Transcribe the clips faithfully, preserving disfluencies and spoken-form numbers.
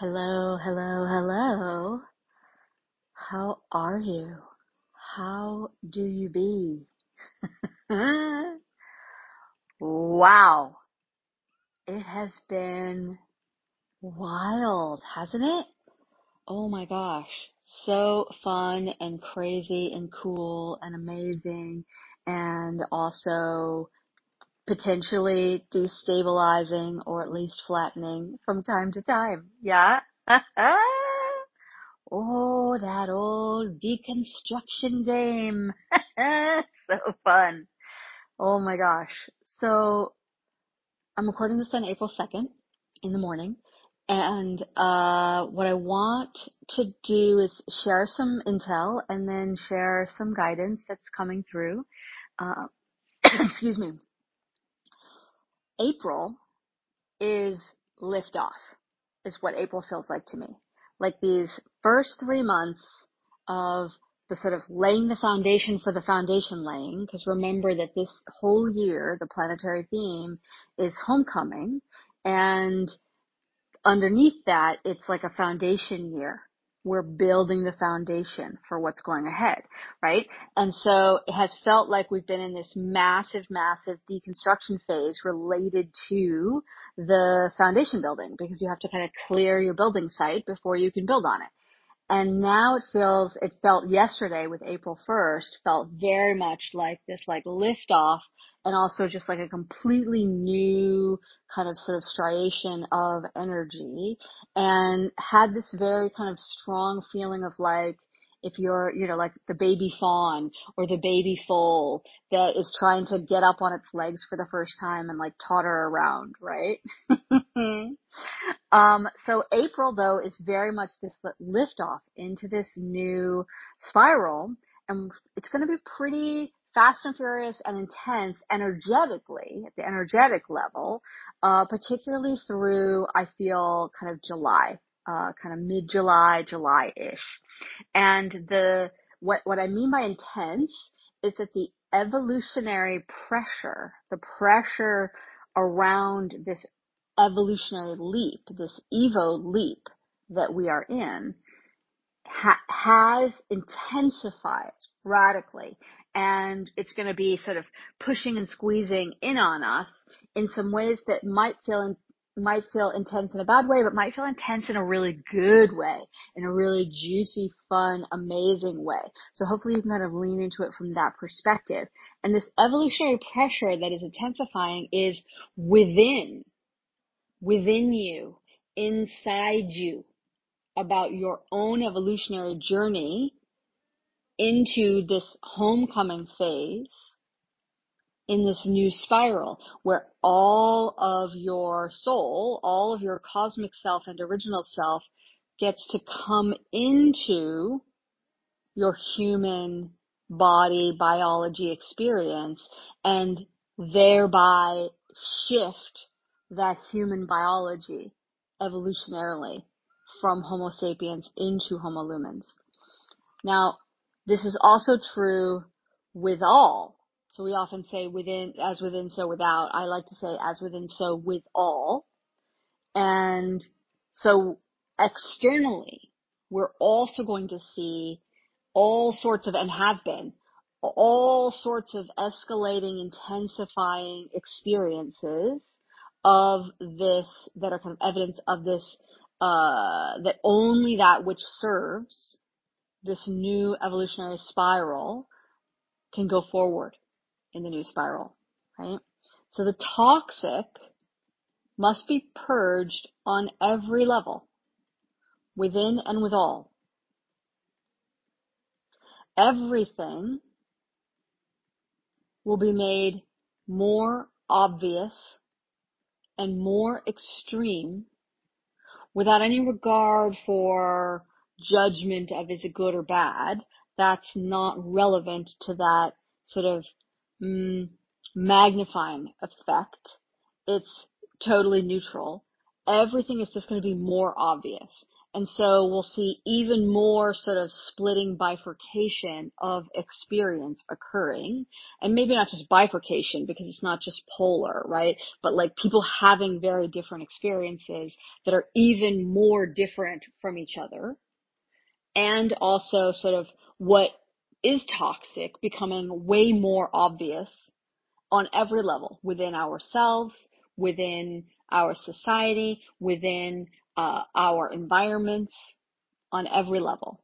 Hello, hello, hello. How are you? How do you be? Wow. It has been wild, hasn't it? Oh my gosh. So fun and crazy and cool and amazing and also potentially destabilizing or at least flattening from time to time. Yeah. Oh, that old deconstruction game. So fun. Oh my gosh. So I'm recording this on April second in the morning. And uh what I want to do is share some intel and then share some guidance that's coming through. Uh, excuse me. April is liftoff, is what April feels like to me. Like these first three months of the sort of laying the foundation for the foundation laying, because remember that this whole year, the planetary theme is homecoming, and underneath that, it's like a foundation year. We're building the foundation for what's going ahead, right? And so it has felt like we've been in this massive, massive deconstruction phase related to the foundation building, because you have to kind of clear your building site before you can build on it. And now it feels, it felt yesterday with April first, felt very much like this like liftoff and also just like a completely new kind of sort of striation of energy, and had this very kind of strong feeling of like, if you're, you know, like the baby fawn or the baby foal that is trying to get up on its legs for the first time and like totter around, right? um, so April though is very much this liftoff into this new spiral, and it's going to be pretty fast and furious and intense energetically at the energetic level, uh, particularly through, I feel, kind of July. Uh, kind of mid-July, July-ish. And the, what, what I mean by intense is that the evolutionary pressure, the pressure around this evolutionary leap, this Evo leap that we are in, ha- has intensified radically. And it's going to be sort of pushing and squeezing in on us in some ways that might feel in- might feel intense in a bad way, but might feel intense in a really good way, in a really juicy, fun, amazing way. So hopefully you can kind of lean into it from that perspective. And this evolutionary pressure that is intensifying is within, within you, inside you, about your own evolutionary journey into this homecoming phase, in this new spiral where all of your soul, all of your cosmic self and original self gets to come into your human body biology experience and thereby shift that human biology evolutionarily from Homo sapiens into Homo lumens. Now, this is also true with all. So we often say within, as within, so without. I like to say as within, so with all. And so externally, we're also going to see all sorts of, and have been, all sorts of escalating, intensifying experiences of this that are kind of evidence of this, uh, that only that which serves this new evolutionary spiral can go forward in the new spiral, right? So the toxic must be purged on every level, within and with all. Everything will be made more obvious and more extreme without any regard for judgment of is it good or bad. That's not relevant to that sort of Mm, magnifying effect. It's totally neutral everything is just going to be more obvious. And so we'll see even more sort of splitting bifurcation of experience occurring, and maybe not just bifurcation because it's not just polar, right? But like people having very different experiences that are even more different from each other, and also sort of what is toxic becoming way more obvious on every level, within ourselves, within our society, within Uh, our environments, on every level.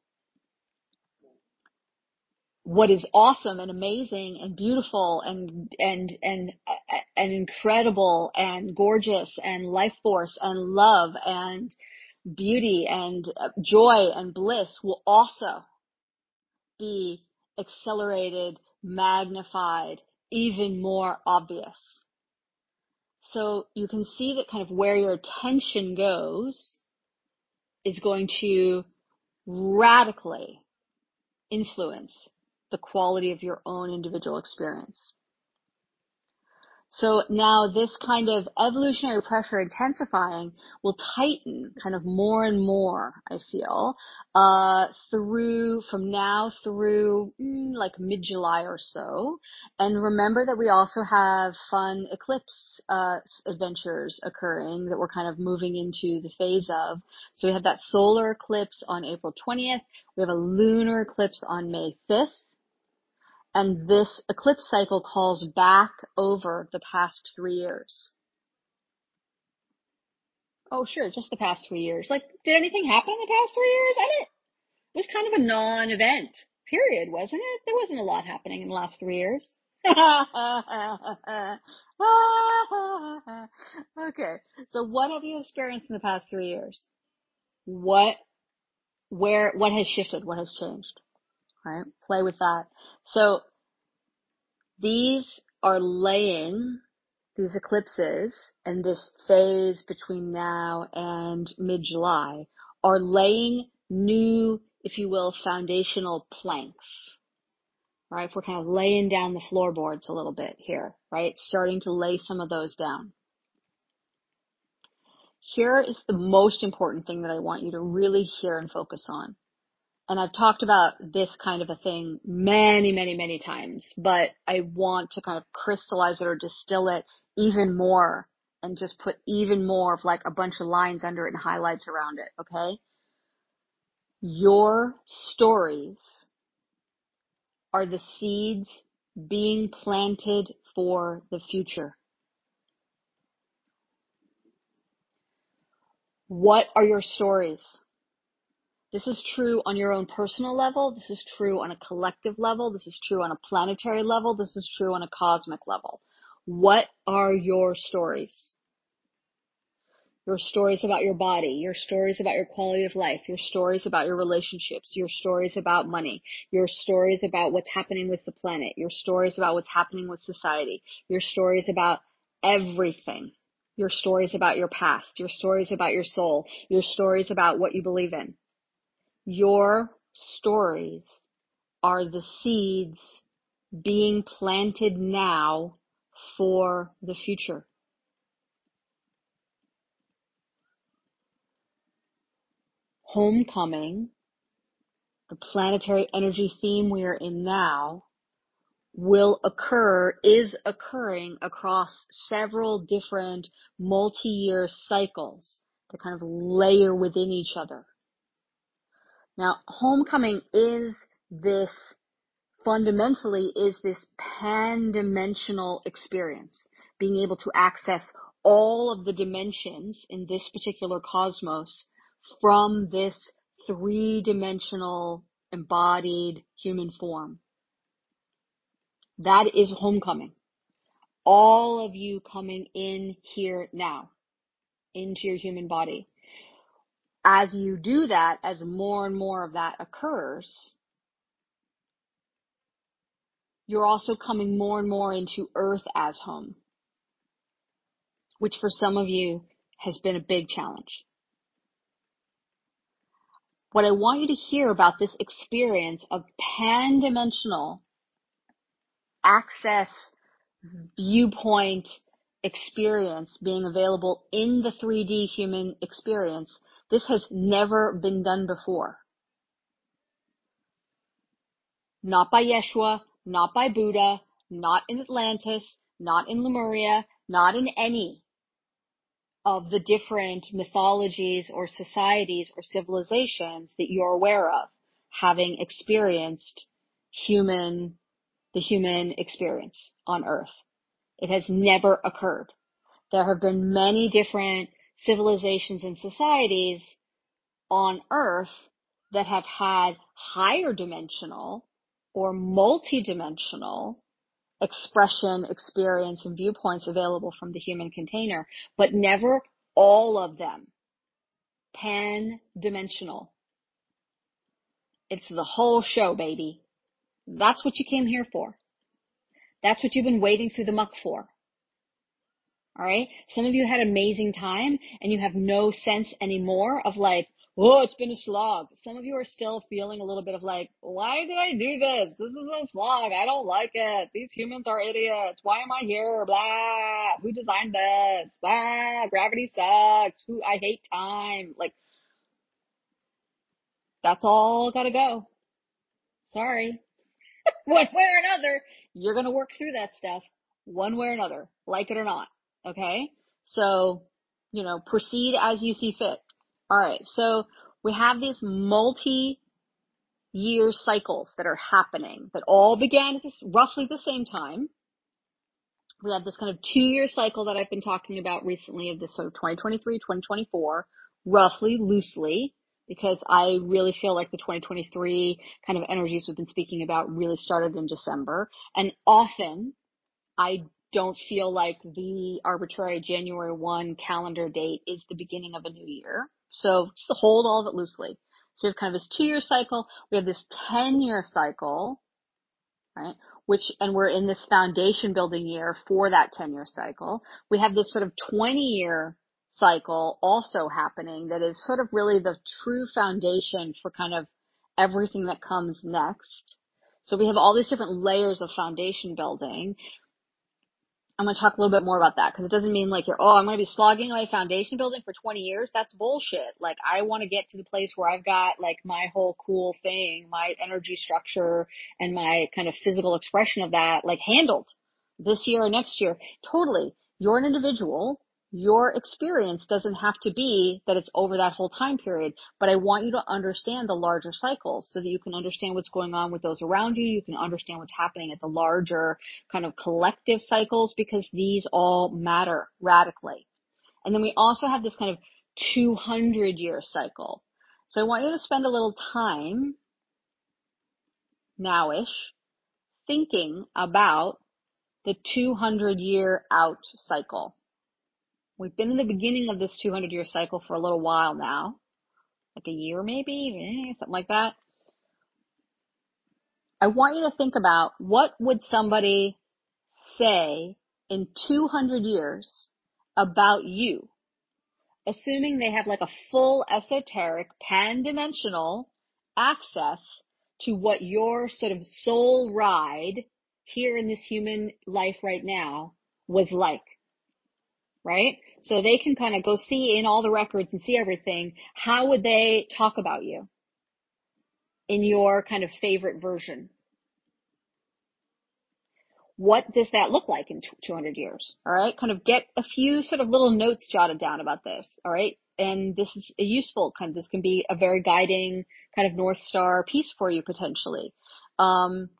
What is awesome and amazing and beautiful and and and and incredible and gorgeous and life force and love and beauty and joy and bliss will also be accelerated, magnified, even more obvious. So you can see that kind of where your attention goes is going to radically influence the quality of your own individual experience. So now this kind of evolutionary pressure intensifying will tighten kind of more and more, I feel, uh, through, from now through mm, like mid-July or so. And remember that we also have fun eclipse, uh, adventures occurring that we're kind of moving into the phase of. So we have that solar eclipse on April twentieth. We have a lunar eclipse on May fifth. And this eclipse cycle calls back over the past three years. Oh, sure, just the past three years. Like, did anything happen in the past three years? I didn't. It was kind of a non-event, period, wasn't it? There wasn't a lot happening in the last three years. Okay, so what have you experienced in the past three years? What, where, what has shifted? What has changed? Right? Play with that. So these are laying, these eclipses and this phase between now and mid-July are laying new, if you will, foundational planks, right? We're kind of laying down the floorboards a little bit here, right? Starting to lay some of those down. Here is the most important thing that I want you to really hear and focus on. And I've talked about this kind of a thing many, many, many times, but I want to kind of crystallize it or distill it even more and just put even more of like a bunch of lines under it and highlights around it, okay? Your stories are the seeds being planted for the future. What are your stories? This is true on your own personal level. This is true on a collective level. This is true on a planetary level. This is true on a cosmic level. What are your stories? Your stories about your body, your stories about your quality of life, your stories about your relationships, your stories about money, your stories about what's happening with the planet, your stories about what's happening with society, your stories about everything, your stories about your past, your stories about your soul, your stories about what you believe in. Your stories are the seeds being planted now for the future. Homecoming, the planetary energy theme we are in now, will occur, is occurring across several different multi-year cycles that kind of layer within each other. Now, homecoming is this, fundamentally is this pan-dimensional experience, being able to access all of the dimensions in this particular cosmos from this three-dimensional embodied human form. That is homecoming. All of you coming in here now, into your human body. As you do that, as more and more of that occurs, you're also coming more and more into Earth as home, which for some of you has been a big challenge. What I want you to hear about this experience of pan-dimensional access, viewpoint, experience being available in the three D human experience. This has never been done before. Not by Yeshua, not by Buddha, not in Atlantis, not in Lemuria, not in any of the different mythologies or societies or civilizations that you're aware of having experienced human, the human experience on Earth. It has never occurred. There have been many different civilizations and societies on Earth that have had higher dimensional or multidimensional expression, experience, and viewpoints available from the human container, but never all of them pan-dimensional. It's the whole show, baby. That's what you came here for. That's what you've been wading through the muck for. All right? Some of you had amazing time and you have no sense anymore of like, oh, it's been a slog. Some of you are still feeling a little bit of like, why did I do this? This is a slog. I don't like it. These humans are idiots. Why am I here? Blah. Who designed this? Blah. Gravity sucks. Who? I hate time. Like, that's all gotta go. Sorry. One way or another, you're gonna work through that stuff. One way or another. Like it or not. Okay? So, you know, proceed as you see fit. All right, so we have these multi-year cycles that are happening that all began at this, roughly the same time. We had this kind of two-year cycle that I've been talking about recently of this sort of twenty twenty-three, twenty twenty-four, roughly, loosely, because I really feel like the twenty twenty-three kind of energies we've been speaking about really started in December. And often I don't feel like the arbitrary January first calendar date is the beginning of a new year. So just hold all of it loosely. So we have kind of this two-year cycle. We have this ten-year cycle, right? Which, and we're in this foundation building year for that ten-year cycle. We have this sort of twenty-year cycle also happening that is sort of really the true foundation for kind of everything that comes next. So we have all these different layers of foundation building. I'm going to talk a little bit more about that because it doesn't mean like you're, oh, I'm going to be slogging away foundation building for twenty years. That's bullshit. Like, I want to get to the place where I've got like my whole cool thing, my energy structure and my kind of physical expression of that, like, handled this year or next year. Totally. You're an individual. Your experience doesn't have to be that it's over that whole time period, but I want you to understand the larger cycles so that you can understand what's going on with those around you. You can understand what's happening at the larger kind of collective cycles because these all matter radically. And then we also have this kind of two hundred year cycle. So I want you to spend a little time now-ish thinking about the two hundred year out cycle. We've been in the beginning of this two hundred year cycle for a little while now, like a year maybe, something like that. I want you to think about what would somebody say in two hundred years about you, assuming they have like a full esoteric pan-dimensional access to what your sort of soul ride here in this human life right now was like. Right? So they can kind of go see in all the records and see everything. How would they talk about you in your kind of favorite version? What does that look like in two hundred years? All right. Kind of get a few sort of little notes jotted down about this. All right. And this is a useful kind of, this can be a very guiding kind of North Star piece for you potentially. Um,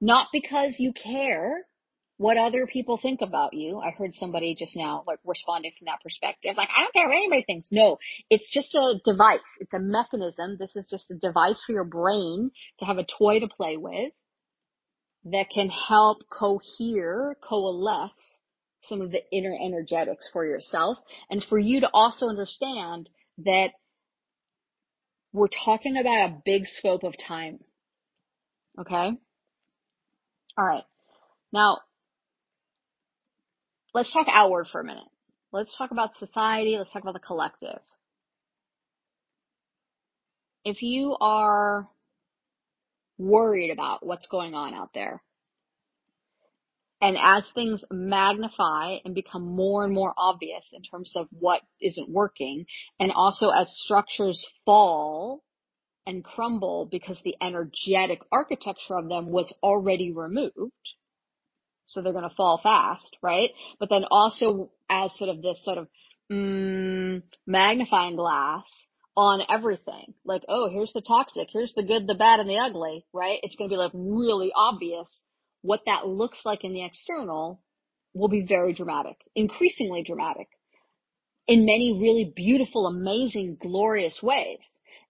not because you care what other people think about you. I heard somebody just now like responding from that perspective. Like, I don't care what anybody thinks. No, it's just a device. It's a mechanism. This is just a device for your brain to have a toy to play with that can help cohere, coalesce some of the inner energetics for yourself and for you to also understand that we're talking about a big scope of time. Okay? All right. Now, let's talk outward for a minute. Let's talk about society. Let's talk about the collective. If you are worried about what's going on out there, And as things magnify and become more and more obvious in terms of what isn't working, and also as structures fall and crumble because the energetic architecture of them was already removed, so they're going to fall fast, right? But then also as sort of this sort of mm, magnifying glass on everything, like, oh, here's the toxic, here's the good, the bad, and the ugly, right? It's going to be like really obvious. What that looks like in the external will be very dramatic, increasingly dramatic, in many really beautiful, amazing, glorious ways.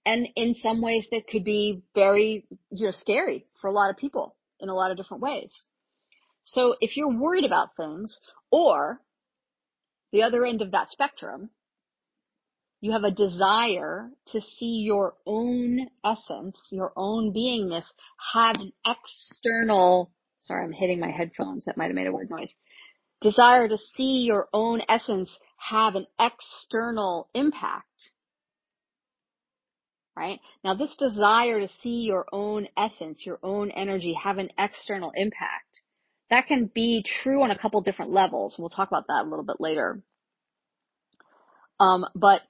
And in some ways that could be very, you know, scary for a lot of people in a lot of different ways. So if you're worried about things, or the other end of that spectrum, you have a desire to see your own essence, your own beingness, have an external, sorry, I'm hitting my headphones. That might have made a weird noise. Desire to see your own essence have an external impact. Right? Now, this desire to see your own essence, your own energy have an external impact, that can be true on a couple different levels. We'll talk about that a little bit later. Um, but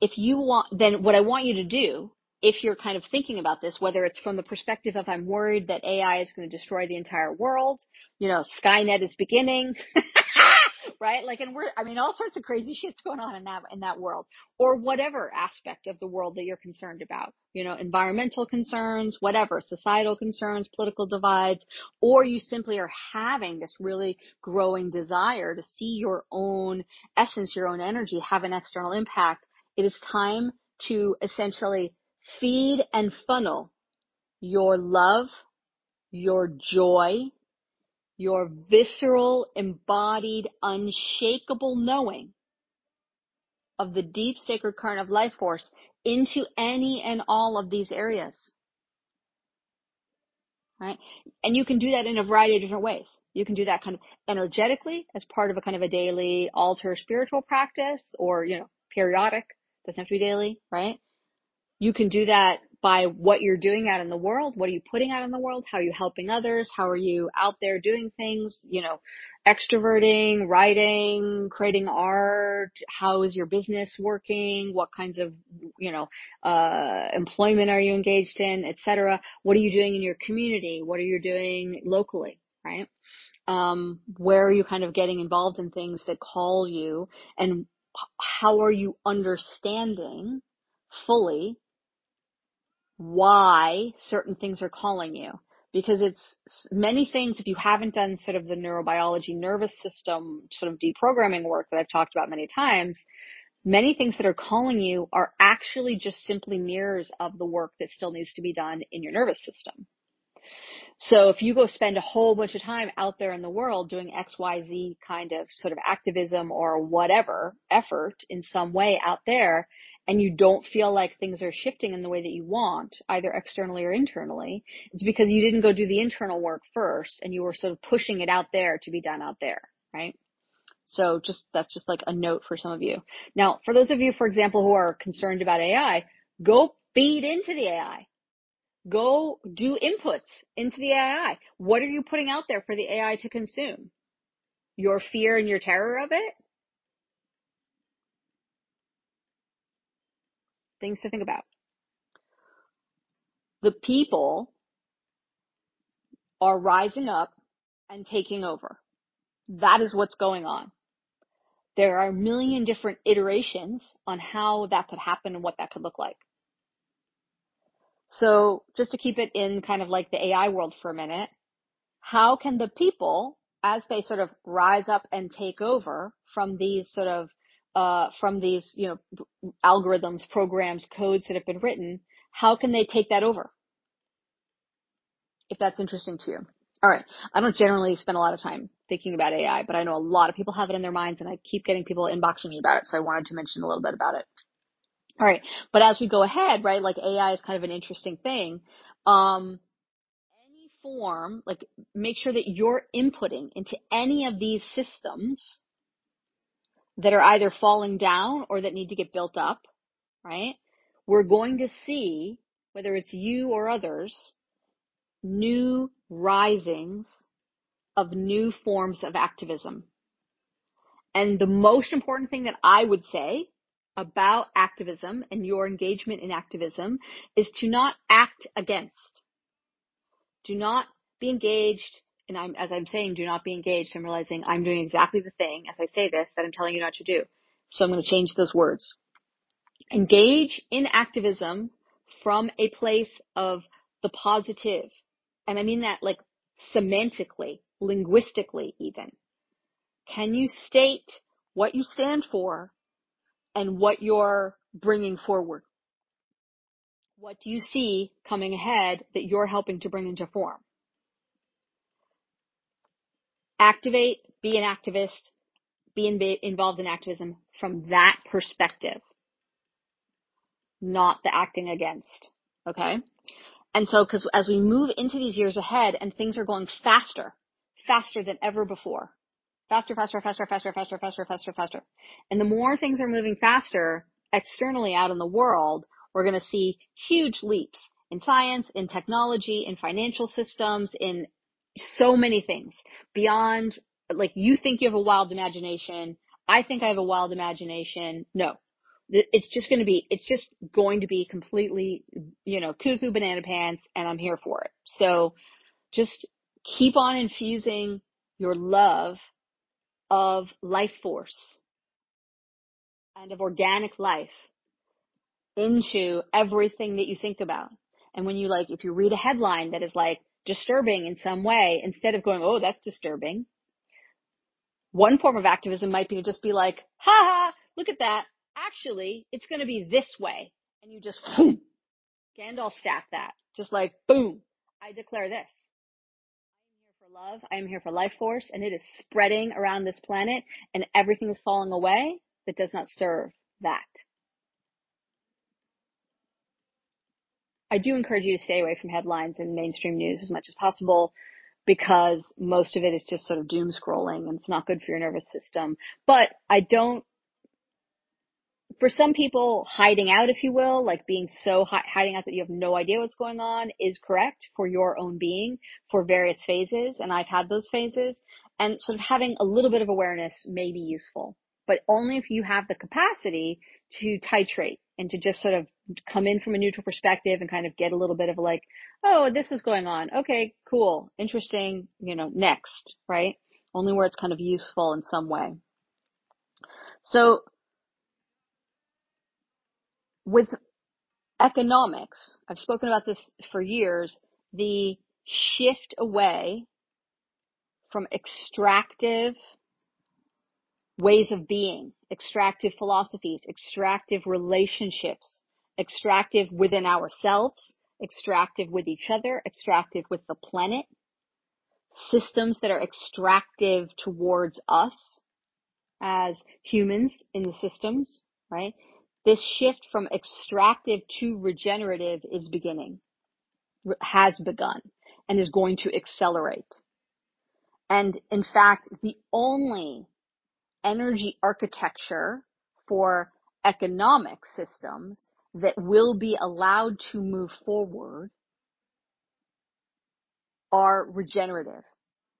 if you want, then what I want you to do, if you're kind of thinking about this, whether it's from the perspective of I'm worried that A I is going to destroy the entire world, you know, Skynet is beginning, right? Like, and we're, I mean, all sorts of crazy shit's going on in that, in that world, or whatever aspect of the world that you're concerned about, you know, environmental concerns, whatever, societal concerns, political divides, or you simply are having this really growing desire to see your own essence, your own energy have an external impact. It is time to essentially feed and funnel your love, your joy, your visceral, embodied, unshakable knowing of the deep sacred current of life force into any and all of these areas. Right? And you can do that in a variety of different ways. You can do that kind of energetically as part of a kind of a daily altar spiritual practice, or, you know, periodic. Doesn't have to be daily, right? You can do that by what you're doing out in the world. What are you putting out in the world? How are you helping others? How are you out there doing things? You know, extroverting, writing, creating art. How is your business working? What kinds of, you know, uh, employment are you engaged in, et cetera? What are you doing in your community? What are you doing locally, right? Um, where are you kind of getting involved in things that call you, and how are you understanding fully why certain things are calling you? Because it's many things, if you haven't done sort of the neurobiology, nervous system sort of deprogramming work that I've talked about many times, many things that are calling you are actually just simply mirrors of the work that still needs to be done in your nervous system. So if you go spend a whole bunch of time out there in the world doing X Y Z kind of sort of activism or whatever effort in some way out there, and you don't feel like things are shifting in the way that you want, either externally or internally, it's because you didn't go do the internal work first and you were sort of pushing it out there to be done out there, right? So just, that's just like a note for some of you. Now, for those of you, for example, who are concerned about A I, go feed into the A I. Go do inputs into the A I. What are you putting out there for the A I to consume? Your fear and your terror of it? Things to think about. The people are rising up and taking over. That is what's going on. There are a million different iterations on how that could happen and what that could look like. So just to keep it in kind of like the A I world for a minute, how can the people, as they sort of rise up and take over from these sort of, uh, from these, you know, algorithms, programs, codes that have been written, how can they take that over? If that's interesting to you. All right. I don't generally spend a lot of time thinking about A I, but I know a lot of people have it in their minds, and I keep getting people inboxing me about it. So I wanted to mention a little bit about it. All right. But as we go ahead, right, like A I is kind of an interesting thing. Um, any form, like make sure that you're inputting into any of these systems that are either falling down or that need to get built up, right? We're going to see, whether it's you or others, new risings of new forms of activism. And the most important thing that I would say about activism and your engagement in activism is to not act against. Do not be engaged. And I'm, as I'm saying, do not be engaged. I'm realizing I'm doing exactly the thing as I say this that I'm telling you not to do. So I'm going to change those words. Engage in activism from a place of the positive. And I mean that like semantically, linguistically even. Can you state what you stand for and what you're bringing forward? What do you see coming ahead that you're helping to bring into form? Activate, be an activist, be in- involved in activism from that perspective, not the acting against, okay? And so, because as we move into these years ahead and things are going faster, faster than ever before, faster, faster, faster, faster, faster, faster, faster, faster. And the more things are moving faster externally out in the world, we're going to see huge leaps in science, in technology, in financial systems, in so many things beyond, like, you think you have a wild imagination. I think I have a wild imagination. No, it's just going to be, it's just going to be completely, you know, cuckoo banana pants, and I'm here for it. So just keep on infusing your love of life force and of organic life into everything that you think about. And when you like, if you read a headline that is like disturbing in some way, instead of going, oh, that's disturbing, one form of activism might be to just be like, ha ha, look at that. Actually, it's going to be this way. And you just, boom, Gandalf staff that. Just like, boom, I declare this. Love. I am here for life force, and it is spreading around this planet, and everything is falling away that does not serve that. I do encourage you to stay away from headlines and mainstream news as much as possible, because most of it is just sort of doom scrolling, and it's not good for your nervous system. But I don't, for some people, hiding out, if you will, like being so hi- hiding out that you have no idea what's going on is correct for your own being for various phases. And I've had those phases, and sort of having a little bit of awareness may be useful, but only if you have the capacity to titrate and to just sort of come in from a neutral perspective and kind of get a little bit of like, oh, this is going on. Okay, cool. Interesting. You know, next, right? Only where it's kind of useful in some way. So, with economics, I've spoken about this for years, the shift away from extractive ways of being, extractive philosophies, extractive relationships, extractive within ourselves, extractive with each other, extractive with the planet, systems that are extractive towards us as humans in the systems, right? This shift from extractive to regenerative is beginning, has begun, and is going to accelerate. And in fact, the only energy architecture for economic systems that will be allowed to move forward are regenerative.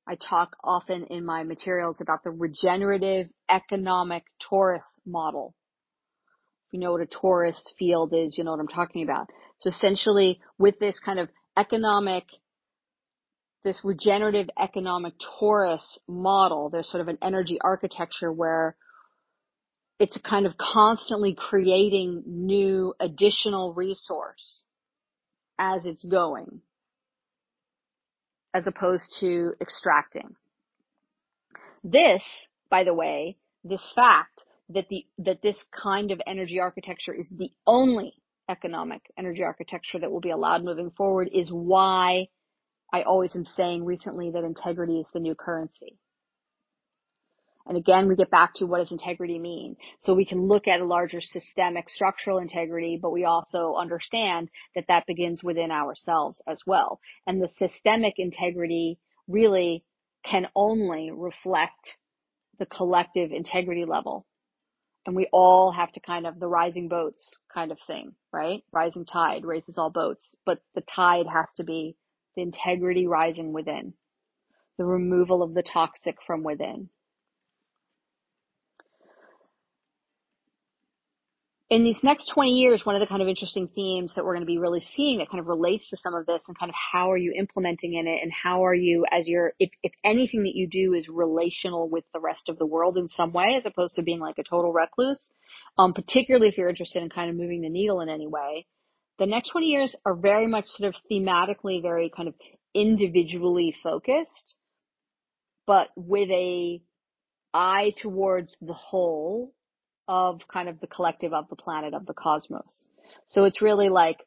I talk often in my materials about the regenerative economic torus model. You know what a tourist field is, you know what I'm talking about. So essentially, with this kind of economic, this regenerative economic torus model, there's sort of an energy architecture where it's kind of constantly creating new additional resource as it's going, as opposed to extracting. This, by the way, this fact, that the that this kind of energy architecture is the only economic energy architecture that will be allowed moving forward is why I always am saying recently that integrity is the new currency. And again, we get back to what does integrity mean? So we can look at a larger systemic structural integrity, but we also understand that that begins within ourselves as well. And the systemic integrity really can only reflect the collective integrity level. And we all have to kind of the rising boats kind of thing, right? Rising tide raises all boats, but the tide has to be the integrity rising within. the removal of the toxic from within. In these next twenty years, one of the kind of interesting themes that we're going to be really seeing that kind of relates to some of this and kind of how are you implementing in it, and how are you, as your, if, if anything that you do is relational with the rest of the world in some way, as opposed to being like a total recluse, um, particularly if you're interested in kind of moving the needle in any way. The next twenty years are very much sort of thematically, very kind of individually focused, but with a eye towards the whole of kind of the collective, of the planet, of the cosmos. So it's really like,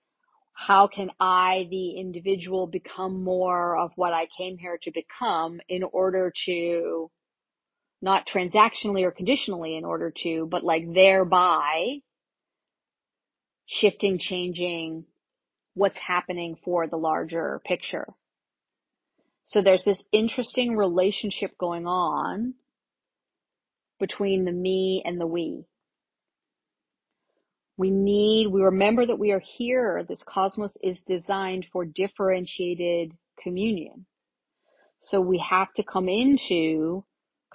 how can I, the individual, become more of what I came here to become in order to, not transactionally or conditionally in order to, but like thereby shifting, changing what's happening for the larger picture. So there's this interesting relationship going on between the me and the we. We need, we remember that we are here. This cosmos is designed for differentiated communion. So we have to come into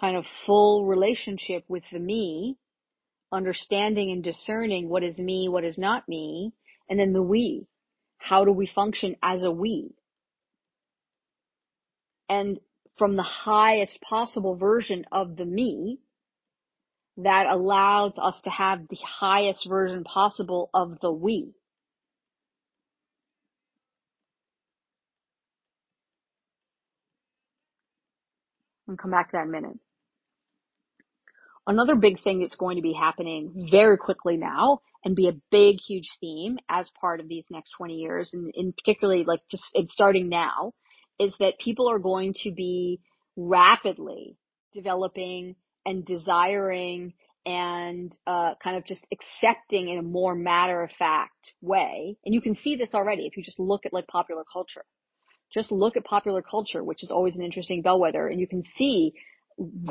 kind of full relationship with the me, understanding and discerning what is me, what is not me, and then the we. How do we function as a we? And from the highest possible version of the me, that allows us to have the highest version possible of the we. And come back to that in a minute. Another big thing that's going to be happening very quickly now and be a big, huge theme as part of these next twenty years, and in particularly like just in starting now, is that people are going to be rapidly developing and desiring and uh kind of just accepting in a more matter-of-fact way. And you can see this already if you just look at like popular culture. Just look at popular culture, which is always an interesting bellwether, and you can see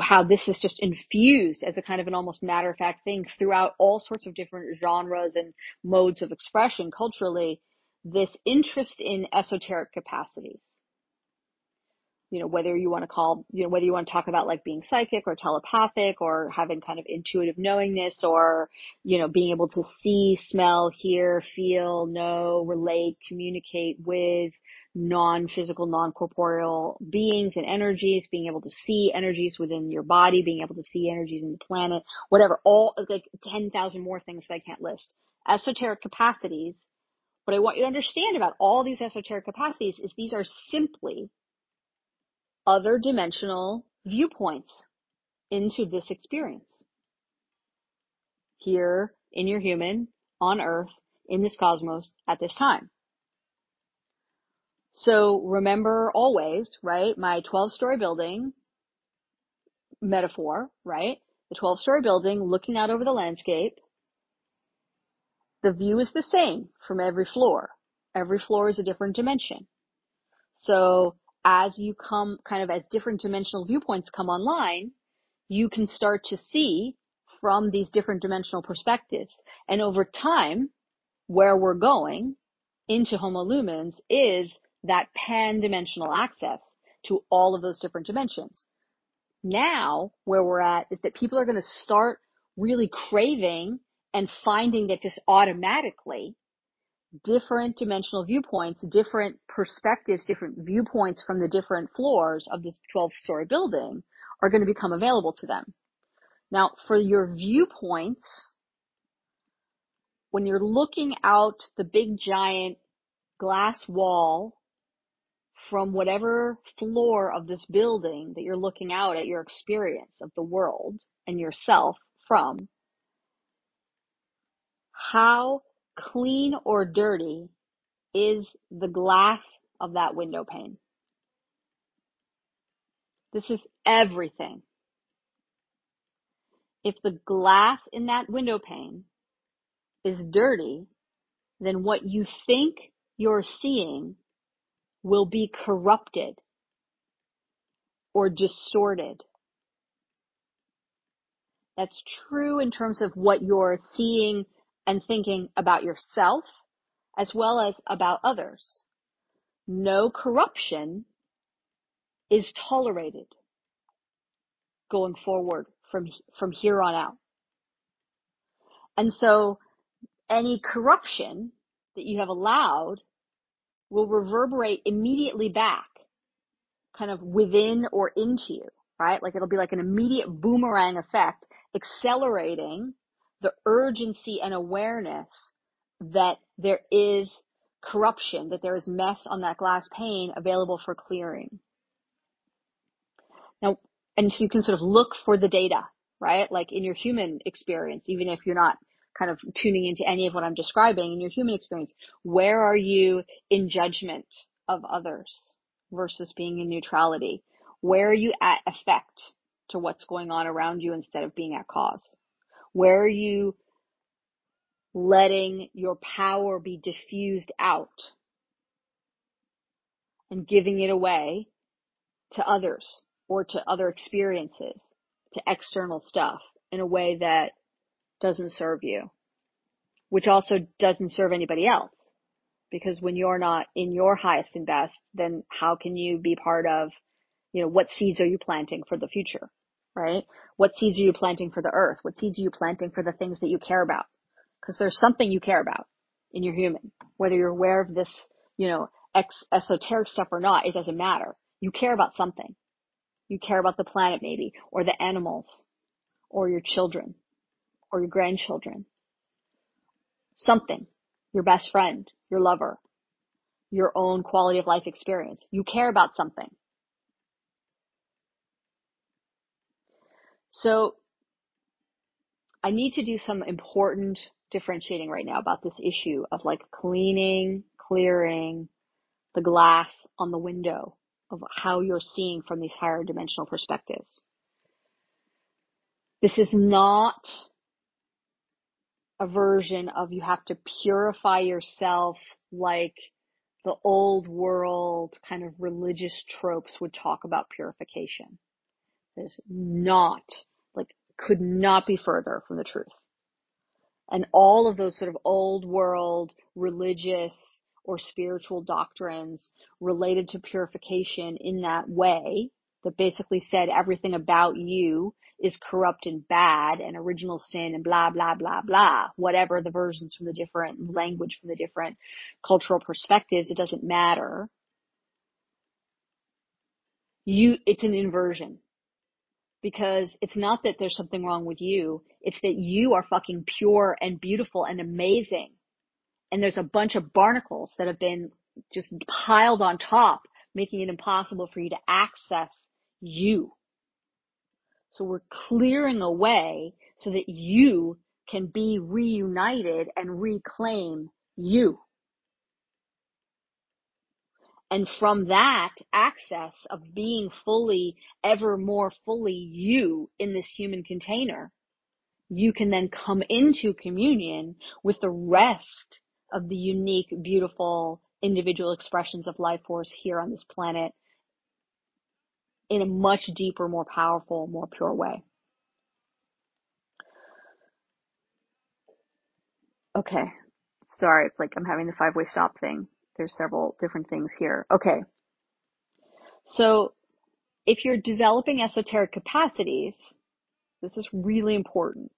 how this is just infused as a kind of an almost matter-of-fact thing throughout all sorts of different genres and modes of expression culturally, this interest in esoteric capacities. You know, whether you want to call, you know, whether you want to talk about like being psychic or telepathic or having kind of intuitive knowingness or, you know, being able to see, smell, hear, feel, know, relate, communicate with non-physical, non-corporeal beings and energies, being able to see energies within your body, being able to see energies in the planet, whatever, all like ten thousand more things that I can't list. Esoteric capacities. What I want you to understand about all these esoteric capacities is these are simply other dimensional viewpoints into this experience. Here in your human, on Earth, in this cosmos, at this time. So remember always, right, my twelve-story building metaphor, right? The twelve-story building looking out over the landscape. The view is the same from every floor. Every floor is a different dimension. So as you come, kind of as different dimensional viewpoints come online, you can start to see from these different dimensional perspectives. And over time, where we're going into Homo Lumens is that pan-dimensional access to all of those different dimensions. Now, where we're at is that people are going to start really craving and finding that just automatically different dimensional viewpoints, different perspectives, different viewpoints from the different floors of this twelve-story building are going to become available to them. Now, for your viewpoints, when you're looking out the big giant glass wall from whatever floor of this building that you're looking out at your experience of the world and yourself from, how clean or dirty is the glass of that window pane? This is everything. If the glass in that window pane is dirty, then what you think you're seeing will be corrupted or distorted. That's true in terms of what you're seeing and thinking about yourself as well as about others. No corruption is tolerated going forward from, from here on out. And so any corruption that you have allowed will reverberate immediately back, kind of within or into you, right? Like it'll be like an immediate boomerang effect, accelerating the urgency and awareness that there is corruption, that there is mess on that glass pane available for clearing. Now, and so you can sort of look for the data, right? Like in your human experience, even if you're not kind of tuning into any of what I'm describing, in your human experience, where are you in judgment of others versus being in neutrality? Where are you at effect to what's going on around you instead of being at cause? Where are you letting your power be diffused out and giving it away to others or to other experiences, to external stuff in a way that doesn't serve you, which also doesn't serve anybody else? Because when you're not in your highest and best, then how can you be part of, you know, what seeds are you planting for the future, right? What seeds are you planting for the earth? What seeds are you planting for the things that you care about? Because there's something you care about in your human. Whether you're aware of this, you know, ex- esoteric stuff or not, it doesn't matter. You care about something. You care about the planet maybe, or the animals, or your children, or your grandchildren. Something. Your best friend, your lover, your own quality of life experience. You care about something. So I need to do some important differentiating right now about this issue of like cleaning, clearing the glass on the window of how you're seeing from these higher dimensional perspectives. This is not a version of you have to purify yourself like the old world kind of religious tropes would talk about purification. This is not, like, could not be further from the truth. And all of those sort of old world religious or spiritual doctrines related to purification in that way, that basically said everything about you is corrupt and bad and original sin and blah, blah, blah, blah, whatever the versions from the different language, from the different cultural perspectives, it doesn't matter. You, it's an inversion. Because it's not that there's something wrong with you. It's that you are fucking pure and beautiful and amazing. And there's a bunch of barnacles that have been just piled on top, making it impossible for you to access you. So we're clearing away so that you can be reunited and reclaim you. And from that access of being fully, ever more fully you in this human container, you can then come into communion with the rest of the unique, beautiful, individual expressions of life force here on this planet in a much deeper, more powerful, more pure way. Okay. Sorry, it's like I'm having the five-way stop thing. There's several different things here. Okay. So if you're developing esoteric capacities, this is really important.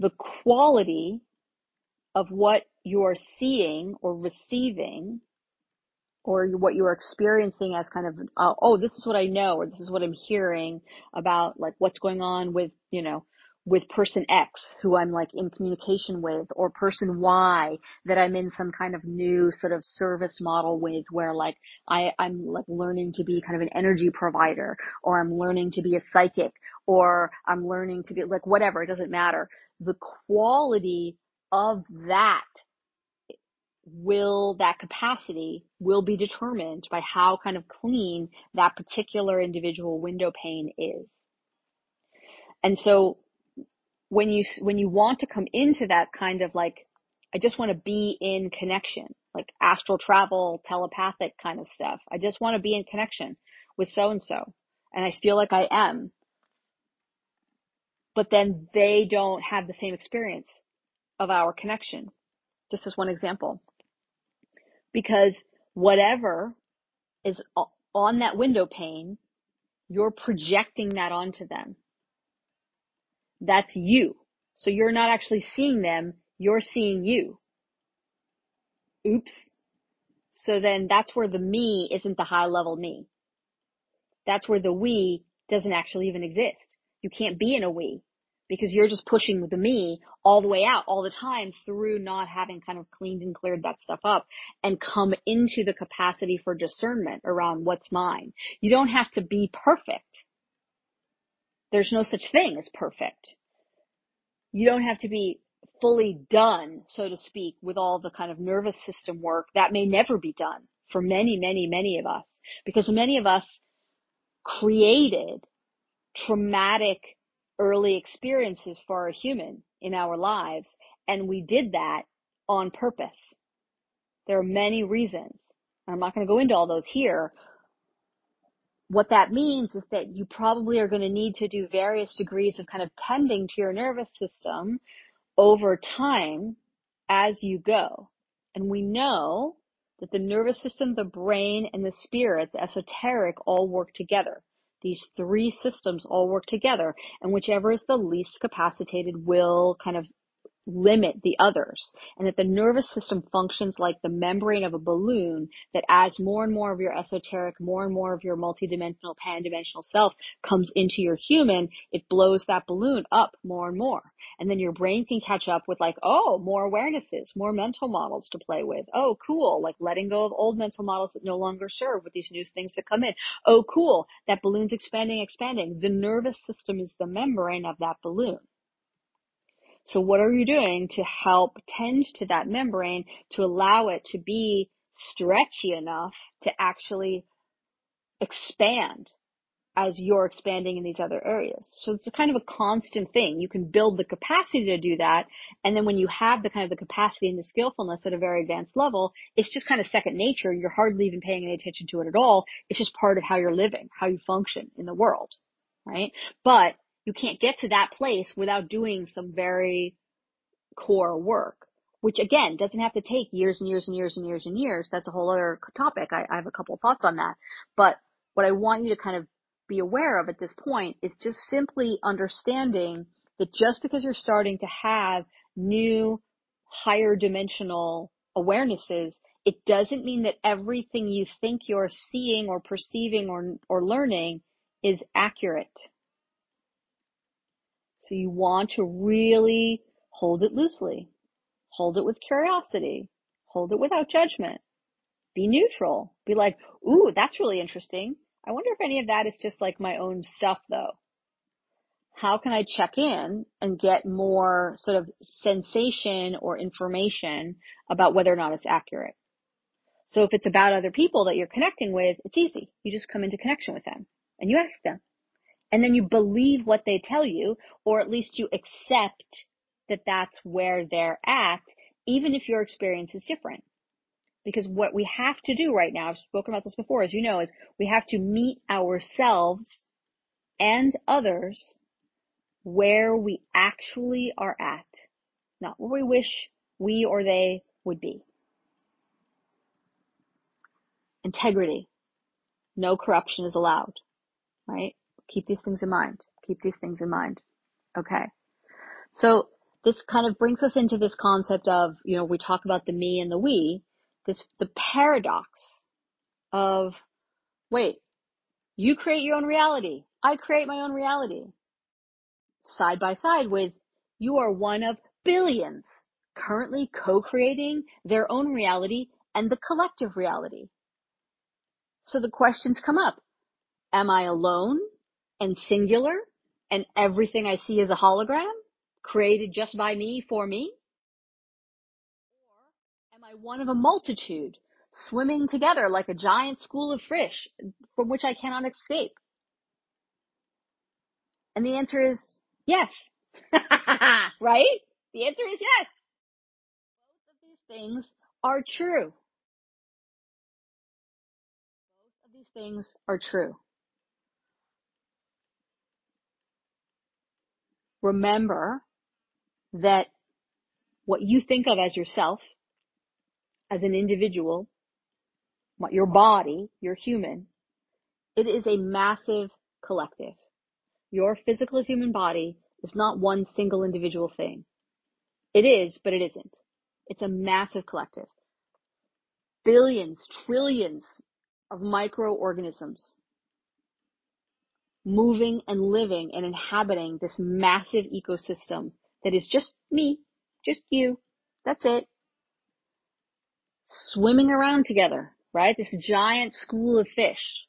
The quality of what you are seeing or receiving or what you are experiencing as kind of, uh, oh, this is what I know, or this is what I'm hearing about, like what's going on with, you know, with person X who I'm like in communication with, or person Y that I'm in some kind of new sort of service model with, where like I, I'm like learning to be kind of an energy provider, or I'm learning to be a psychic, or I'm learning to be like whatever, it doesn't matter. The quality of that will, that capacity will be determined by how kind of clean that particular individual window pane is. And so When you, when you want to come into that kind of like, I just want to be in connection, like astral travel, telepathic kind of stuff. I just want to be in connection with so-and-so, and I feel like I am. But then they don't have the same experience of our connection. Just as one example. Because whatever is on that window pane, you're projecting that onto them. That's you. So you're not actually seeing them. You're seeing you. Oops. So then that's where the me isn't the high level me. That's where the we doesn't actually even exist. You can't be in a we because you're just pushing the me all the way out all the time through not having kind of cleaned and cleared that stuff up and come into the capacity for discernment around what's mine. You don't have to be perfect. There's no such thing as perfect. You don't have to be fully done, so to speak, with all the kind of nervous system work that may never be done for many, many, many of us, because many of us created traumatic early experiences for a human in our lives, and we did that on purpose. There are many reasons, and I'm not going to go into all those here. What that means is that you probably are going to need to do various degrees of kind of tending to your nervous system over time as you go. And we know that the nervous system, the brain, and the spirit, the esoteric, all work together. These three systems all work together, and whichever is the least capacitated will kind of limit the others, and that the nervous system functions like the membrane of a balloon, that as more and more of your esoteric, more and more of your multidimensional, pan-dimensional self comes into your human, it blows that balloon up more and more. And then your brain can catch up with, like, oh, more awarenesses, more mental models to play with. Oh, cool. Like letting go of old mental models that no longer serve with these new things that come in. Oh, cool. That balloon's expanding, expanding. The nervous system is the membrane of that balloon. So what are you doing to help tend to that membrane to allow it to be stretchy enough to actually expand as you're expanding in these other areas? So it's a kind of a constant thing. You can build the capacity to do that. And then when you have the kind of the capacity and the skillfulness at a very advanced level, it's just kind of second nature. You're hardly even paying any attention to it at all. It's just part of how you're living, how you function in the world, right? But you can't get to that place without doing some very core work, which, again, doesn't have to take years and years and years and years and years. That's a whole other topic. I, I have a couple of thoughts on that. But what I want you to kind of be aware of at this point is just simply understanding that just because you're starting to have new higher dimensional awarenesses, it doesn't mean that everything you think you're seeing or perceiving or, or learning is accurate. So you want to really hold it loosely, hold it with curiosity, hold it without judgment, be neutral, be like, ooh, that's really interesting. I wonder if any of that is just like my own stuff though. How can I check in and get more sort of sensation or information about whether or not it's accurate? So if it's about other people that you're connecting with, it's easy. You just come into connection with them and you ask them. And then you believe what they tell you, or at least you accept that that's where they're at, even if your experience is different. Because what we have to do right now, I've spoken about this before, as you know, is we have to meet ourselves and others where we actually are at, not where we wish we or they would be. Integrity. No corruption is allowed, right? Keep these things in mind. Keep these things in mind. Okay. So this kind of brings us into this concept of, you know, we talk about the me and the we, this, the paradox of, wait, you create your own reality. I create my own reality. Side by side with, you are one of billions currently co-creating their own reality and the collective reality. So the questions come up. Am I alone? And singular, and everything I see is a hologram created just by me for me? Or am I one of a multitude swimming together like a giant school of fish from which I cannot escape? And the answer is yes. Right? The answer is yes. Both of these things are true. Both of these things are true. Remember that what you think of as yourself, as an individual, your body, your human, It is a massive collective. Your physical human body is not one single individual thing. It is, but it isn't. It's a massive collective. Billions, trillions of microorganisms moving and living and inhabiting this massive ecosystem that is just me, just you, that's it. Swimming around together, right? This giant school of fish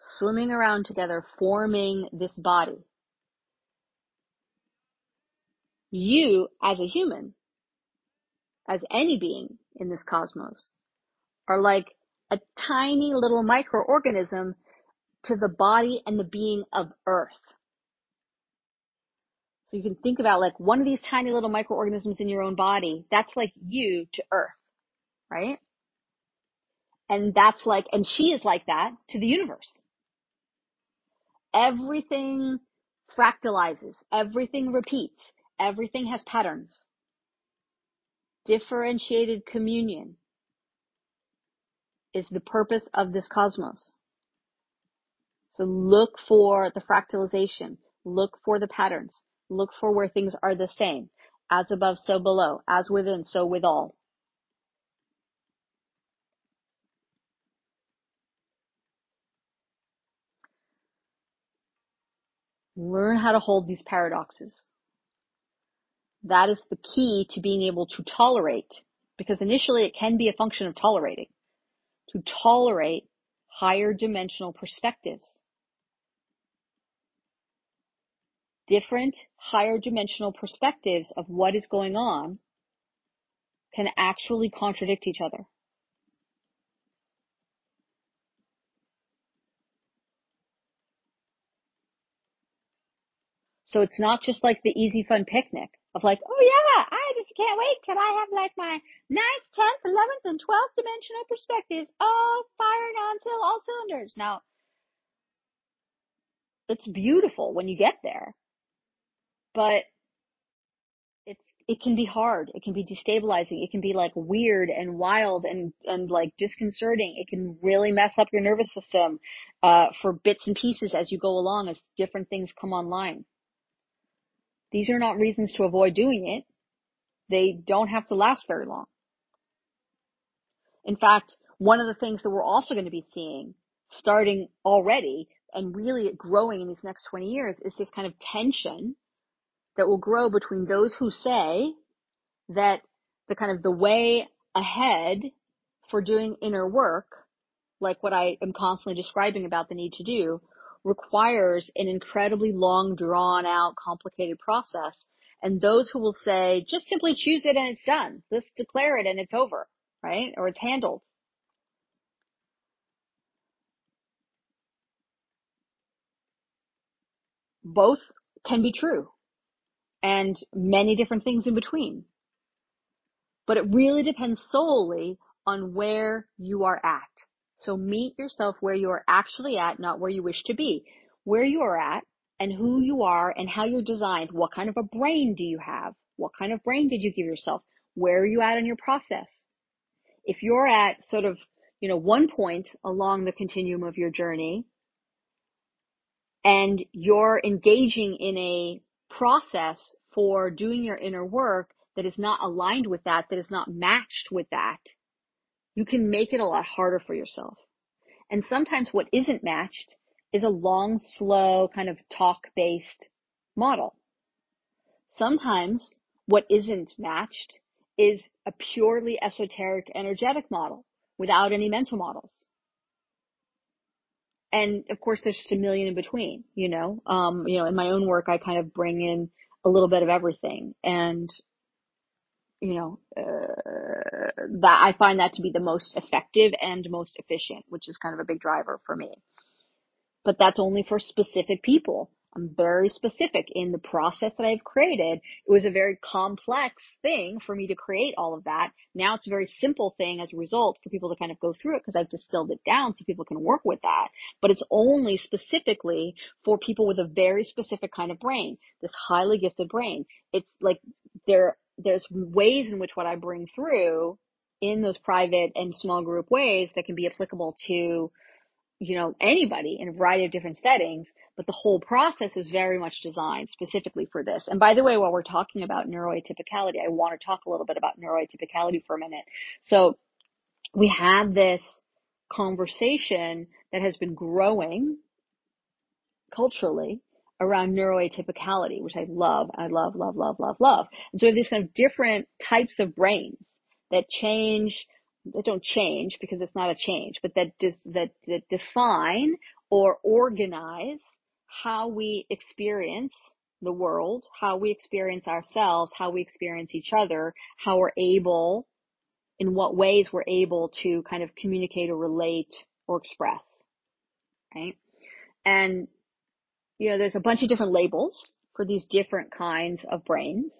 swimming around together, forming this body. You, as a human, as any being in this cosmos, are like a tiny little microorganism to the body and the being of Earth. So you can think about like one of these tiny little microorganisms in your own body. That's like you to Earth, right? And that's like, and she is like that to the universe. Everything fractalizes. Everything repeats. Everything has patterns. Differentiated communion is the purpose of this cosmos. So look for the fractalization. Look for the patterns. Look for where things are the same. As above, so below. As within, so with all. Learn how to hold these paradoxes. That is the key to being able to tolerate, because initially it can be a function of tolerating, to tolerate higher dimensional perspectives. Different higher dimensional perspectives of what is going on can actually contradict each other. So it's not just like the easy fun picnic of like, oh yeah, I just can't wait till I have like my ninth, tenth, eleventh, and twelfth dimensional perspectives all firing on all cylinders. Now, it's beautiful when you get there, but it's it can be hard. It can be destabilizing. It can be like weird and wild and and like disconcerting. It can really mess up your nervous system uh for bits and pieces as you go along, as different things come online. These are not reasons to avoid doing it. They don't have to last very long. In fact, one of the things that we're also going to be seeing, starting already and really growing in these next twenty years, is this kind of tension that will grow between those who say that the kind of the way ahead for doing inner work, like what I am constantly describing about the need to do, requires an incredibly long, drawn-out, complicated process, and those who will say, just simply choose it and it's done. Let's declare it and it's over, right? Or it's handled. Both can be true, and many different things in between. But it really depends solely on where you are at. So meet yourself where you are actually at, not where you wish to be. Where you are at and who you are and how you're designed. What kind of a brain do you have? What kind of brain did you give yourself? Where are you at in your process? If you're at sort of, you know, one point along the continuum of your journey and you're engaging in a process for doing your inner work that is not aligned with that, that is not matched with that, you can make it a lot harder for yourself. And sometimes what isn't matched is a long, slow, kind of talk-based model. Sometimes what isn't matched is a purely esoteric, energetic model without any mental models. And of course, there's just a million in between, you know. Um, you know, in my own work, I kind of bring in a little bit of everything, and you know, uh, that I find that to be the most effective and most efficient, which is kind of a big driver for me. But that's only for specific people. I'm very specific in the process that I've created. It was a very complex thing for me to create all of that. Now it's a very simple thing as a result for people to kind of go through it, because I've distilled it down so people can work with that. But it's only specifically for people with a very specific kind of brain, this highly gifted brain. It's like they're There's ways in which what I bring through in those private and small group ways that can be applicable to you know, anybody in a variety of different settings, but the whole process is very much designed specifically for this. And by the way, while we're talking about neuroatypicality, I want to talk a little bit about neuroatypicality for a minute. So we have this conversation that has been growing culturally around neuroatypicality, which I love, I love, love, love, love, love. And so we have these kind of different types of brains that change, that don't change because it's not a change, but that dis, that, that define or organize how we experience the world, how we experience ourselves, how we experience each other, how we're able, in what ways we're able to kind of communicate or relate or express, right? And, you know, there's a bunch of different labels for these different kinds of brains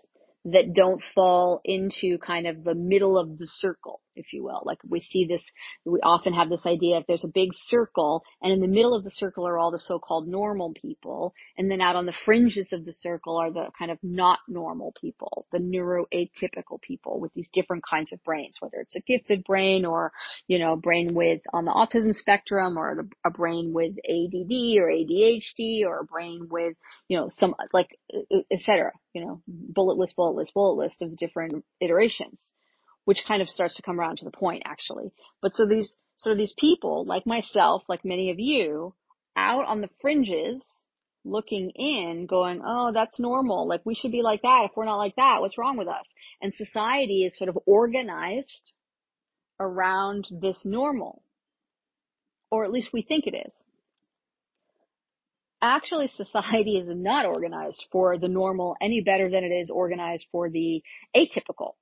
that don't fall into kind of the middle of the circle, if you will. Like we see this, we often have this idea if there's a big circle and in the middle of the circle are all the so-called normal people. And then out on the fringes of the circle are the kind of not normal people, the neuroatypical people with these different kinds of brains, whether it's a gifted brain or, you know, a brain with on the autism spectrum or a brain with A D D or A D H D or a brain with, you know, some like, et cetera, you know, bullet list, bullet list, bullet list of different iterations, which kind of starts to come around to the point, actually. But so these sort of these people, like myself, like many of you, out on the fringes, looking in, going, oh, that's normal. Like, we should be like that. If we're not like that, what's wrong with us? And society is sort of organized around this normal, or at least we think it is. Actually, society is not organized for the normal any better than it is organized for the atypical.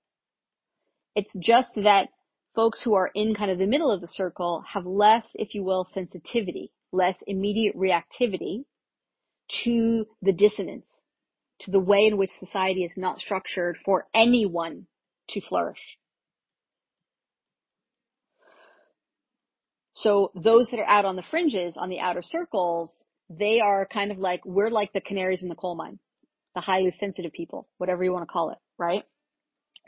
It's just that folks who are in kind of the middle of the circle have less, if you will, sensitivity, less immediate reactivity to the dissonance, to the way in which society is not structured for anyone to flourish. So those that are out on the fringes, on the outer circles, they are kind of like, we're like the canaries in the coal mine, the highly sensitive people, whatever you want to call it, right?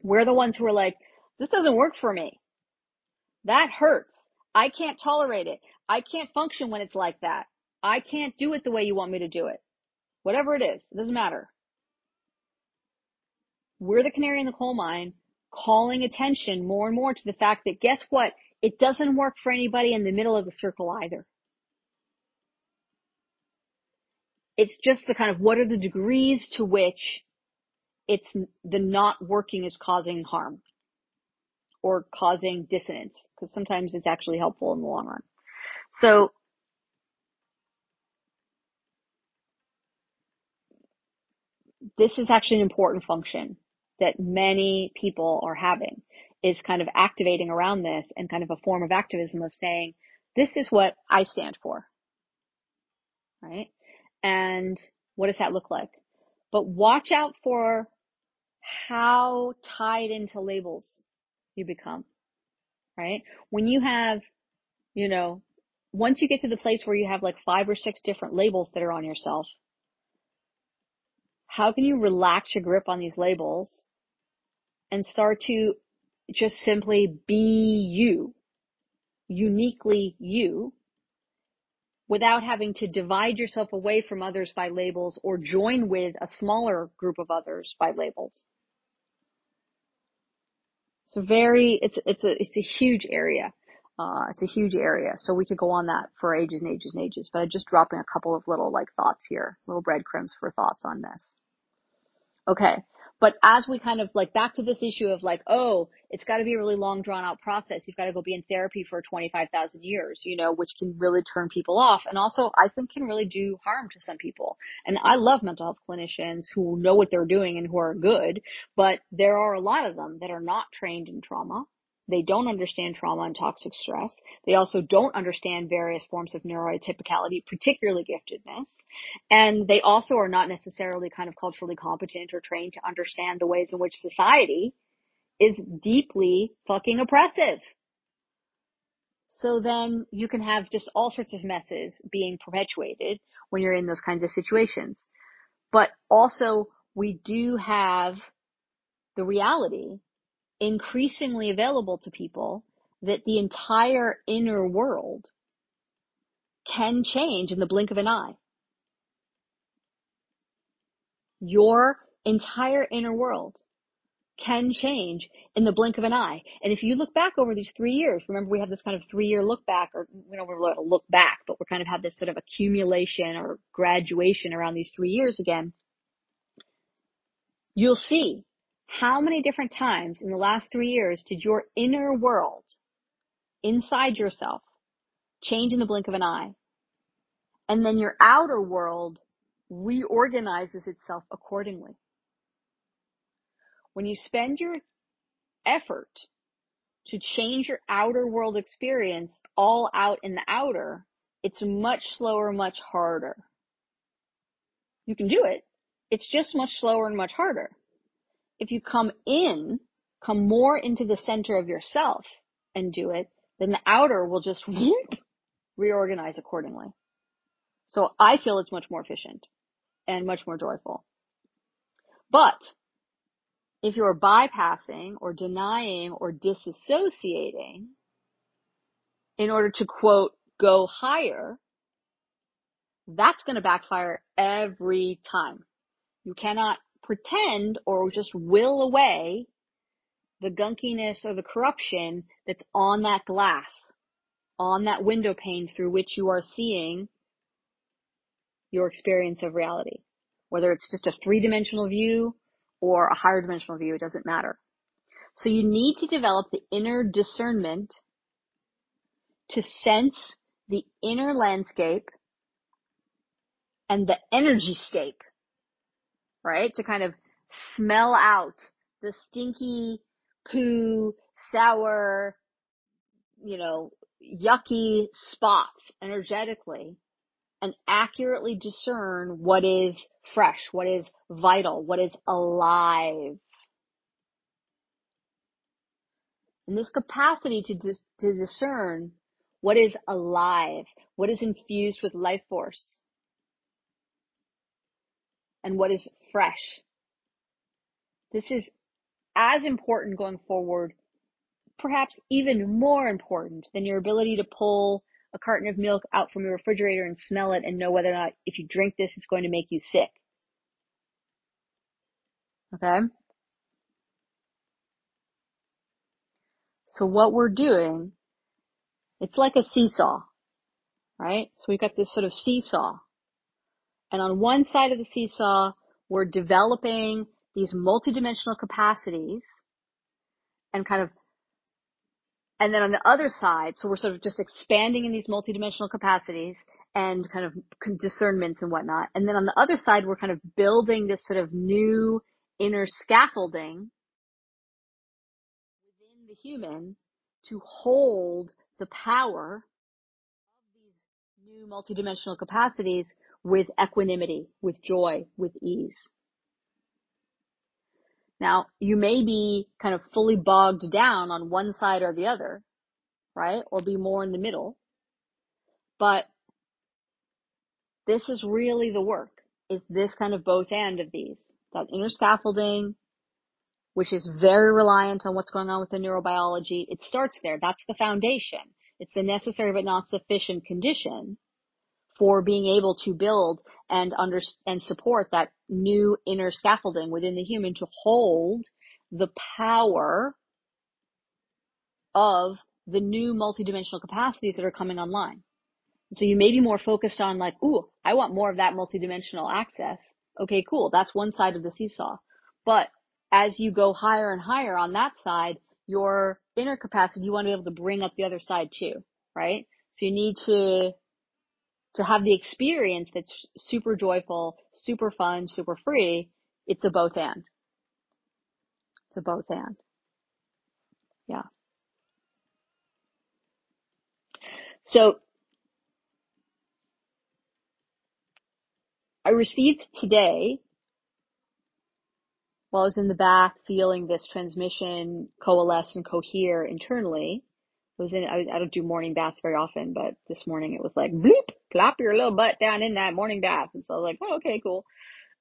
We're the ones who are like, this doesn't work for me. That hurts. I can't tolerate it. I can't function when it's like that. I can't do it the way you want me to do it. Whatever it is, it doesn't matter. We're the canary in the coal mine, calling attention more and more to the fact that, guess what? It doesn't work for anybody in the middle of the circle either. It's just the kind of, what are the degrees to which it's the not working is causing harm or causing dissonance, because sometimes it's actually helpful in the long run. So this is actually an important function that many people are having, is kind of activating around this and kind of a form of activism of saying, this is what I stand for, right? And what does that look like? But watch out for how tied into labels you become, right? When you have, you know, once you get to the place where you have like five or six different labels that are on yourself, how can you relax your grip on these labels and start to just simply be you, uniquely you, without having to divide yourself away from others by labels or join with a smaller group of others by labels? It's a very, it's, it's a, it's a huge area. Uh, it's a huge area. So we could go on that for ages and ages and ages, but I'm just dropping a couple of little like thoughts here, little breadcrumbs for thoughts on this. Okay. But as we kind of like back to this issue of like, oh, it's got to be a really long drawn out process. You've got to go be in therapy for twenty-five thousand years, you know, which can really turn people off. And also I think can really do harm to some people. And I love mental health clinicians who know what they're doing and who are good, but there are a lot of them that are not trained in trauma. They don't understand trauma and toxic stress. They also don't understand various forms of neuroatypicality, particularly giftedness. And they also are not necessarily kind of culturally competent or trained to understand the ways in which society is deeply fucking oppressive. So then you can have just all sorts of messes being perpetuated when you're in those kinds of situations. But also we do have the reality increasingly available to people that the entire inner world can change in the blink of an eye. Your entire inner world can change in the blink of an eye. And if you look back over these three years, remember we have this kind of three-year look back, or we don't really look back, but we're kind of have this sort of accumulation or graduation around these three years again. You'll see how many different times in the last three years did your inner world inside yourself change in the blink of an eye. And then your outer world reorganizes itself accordingly. When you spend your effort to change your outer world experience all out in the outer, it's much slower, much harder. You can do it. It's just much slower and much harder. If you come in, come more into the center of yourself and do it, then the outer will just whoop, reorganize accordingly. So I feel it's much more efficient and much more joyful. But if you're bypassing or denying or disassociating in order to, quote, go higher, that's going to backfire every time. You cannot pretend or just will away the gunkiness or the corruption that's on that glass, on that window pane through which you are seeing your experience of reality. Whether it's just a three-dimensional view or a higher dimensional view, it doesn't matter. So you need to develop the inner discernment to sense the inner landscape and the energy scape, right? To kind of smell out the stinky, poo, sour, you know, yucky spots energetically and accurately discern what is fresh, what is vital, what is alive. And this capacity to, dis- to discern what is alive, what is infused with life force, and what is fresh. This is as important going forward, perhaps even more important than your ability to pull a carton of milk out from your refrigerator and smell it and know whether or not if you drink this, it's going to make you sick. Okay? So what we're doing, it's like a seesaw, right? So we've got this sort of seesaw. And on one side of the seesaw, we're developing these multidimensional capacities and kind of And then on the other side, so we're sort of just expanding in these multidimensional capacities and kind of discernments and whatnot. And then on the other side, we're kind of building this sort of new inner scaffolding within the human to hold the power of these new multidimensional capacities with equanimity, with joy, with ease. Now, you may be kind of fully bogged down on one side or the other, right? Or be more in the middle. But this is really the work, is this kind of both end of these. That inner scaffolding, which is very reliant on what's going on with the neurobiology. It starts there. That's the foundation. It's the necessary but not sufficient condition for being able to build and under, and support that new inner scaffolding within the human to hold the power of the new multidimensional capacities that are coming online. So you may be more focused on like, ooh, I want more of that multidimensional access. Okay, cool. That's one side of the seesaw. But as you go higher and higher on that side, your inner capacity, you want to be able to bring up the other side too, right? So you need to To have the experience that's super joyful, super fun, super free. It's a both and. It's a both and. Yeah. So I received today, while I was in the bath feeling this transmission coalesce and cohere internally, was in, I, I don't do morning baths very often, but this morning it was like, bloop, plop your little butt down in that morning bath. And so I was like, oh, okay, cool.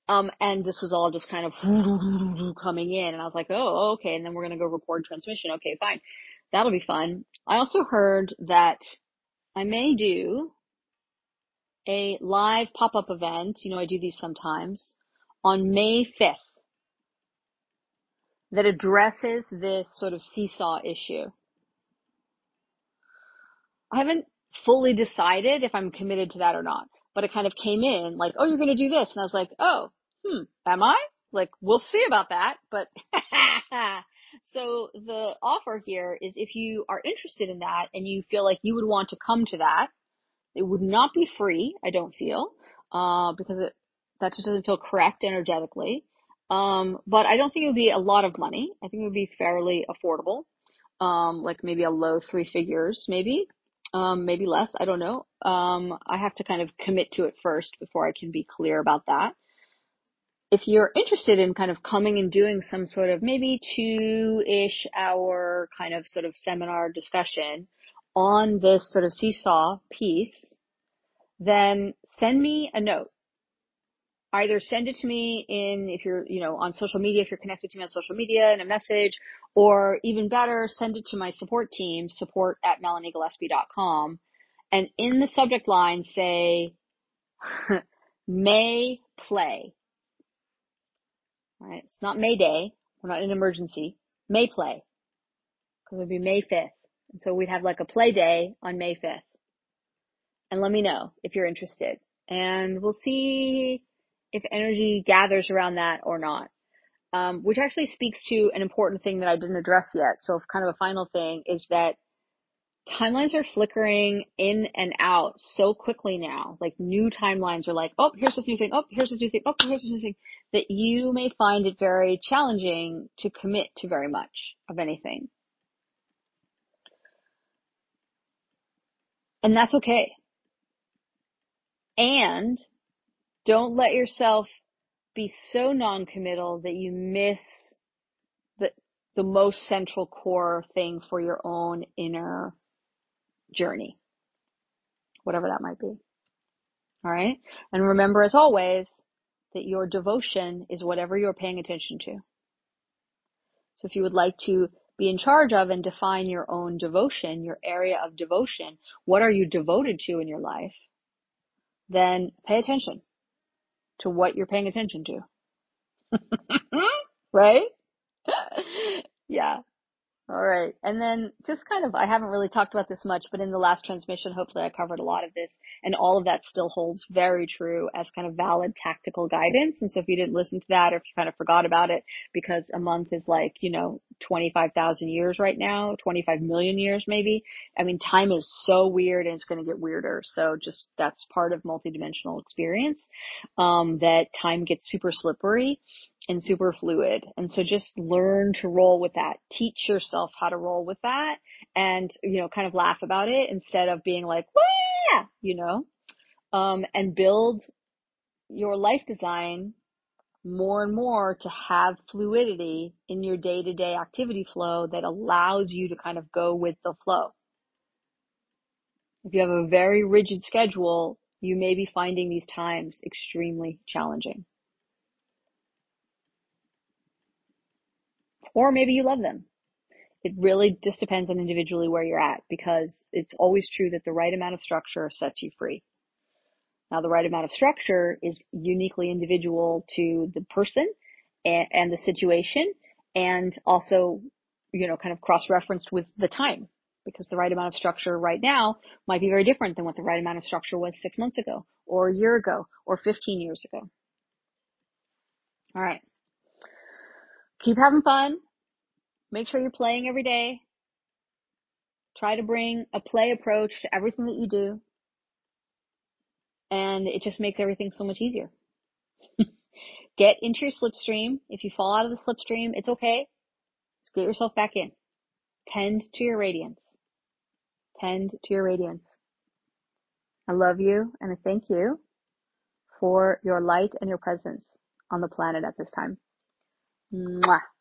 Um, and this was all just kind of coming in. And I was like, oh, okay. And then we're going to go record transmission. Okay, fine. That'll be fun. I also heard that I may do a live pop-up event, you know, I do these sometimes, on May fifth that addresses this sort of seesaw issue. I haven't fully decided if I'm committed to that or not, but it kind of came in like, oh, you're going to do this. And I was like, oh, hmm, am I? Like, we'll see about that, but so the offer here is if you are interested in that and you feel like you would want to come to that, it would not be free, I don't feel, uh, because it, that just doesn't feel correct energetically. Um, but I don't think it would be a lot of money. I think it would be fairly affordable, um, like maybe a low three figures, maybe, um, maybe less. I don't know. Um, I have to kind of commit to it first before I can be clear about that. If you're interested in kind of coming and doing some sort of maybe two-ish hour kind of sort of seminar discussion on this sort of seesaw piece, then send me a note. Either send it to me in, if you're, you know, on social media, if you're connected to me on social media in a message, or even better, send it to my support team, support at melanie gillespie dot com. And in the subject line, say, May Play. All right. It's not May Day. We're not in emergency. May Play. Because it would be May fifth. And so we'd have like a play day on May fifth. And let me know if you're interested. And we'll see if energy gathers around that or not, um, which actually speaks to an important thing that I didn't address yet. So kind of a final thing is that timelines are flickering in and out so quickly now. Like new timelines are like, oh, here's this new thing. Oh, here's this new thing. Oh, here's this new thing. That you may find it very challenging to commit to very much of anything. And that's okay. And don't let yourself be so non-committal that you miss the, the most central core thing for your own inner journey, whatever that might be. All right. And remember, as always, that your devotion is whatever you're paying attention to. So if you would like to be in charge of and define your own devotion, your area of devotion, what are you devoted to in your life? Then pay attention to what you're paying attention to. Right? Yeah. All right. And then just kind of, I haven't really talked about this much, but in the last transmission, hopefully I covered a lot of this, and all of that still holds very true as kind of valid tactical guidance. And so if you didn't listen to that, or if you kind of forgot about it, because a month is like, you know, twenty-five thousand years right now, twenty-five million years maybe. I mean, time is so weird and it's going to get weirder. So just that's part of multidimensional experience, um, that time gets super slippery and super fluid. And so just learn to roll with that. Teach yourself how to roll with that and, you know, kind of laugh about it instead of being like, wah! You know, um, and build your life design more and more to have fluidity in your day-to-day activity flow that allows you to kind of go with the flow. If you have a very rigid schedule, you may be finding these times extremely challenging. Or maybe you love them. It really just depends on individually where you're at, because it's always true that the right amount of structure sets you free. Now, the right amount of structure is uniquely individual to the person and, and the situation, and also, you know, kind of cross-referenced with the time, because the right amount of structure right now might be very different than what the right amount of structure was six months ago or a year ago or fifteen years ago. All right. Keep having fun. Make sure you're playing every day. Try to bring a play approach to everything that you do. And it just makes everything so much easier. Get into your slipstream. If you fall out of the slipstream, it's okay. Just get yourself back in. Tend to your radiance. Tend to your radiance. I love you, and I thank you for your light and your presence on the planet at this time. Mwah.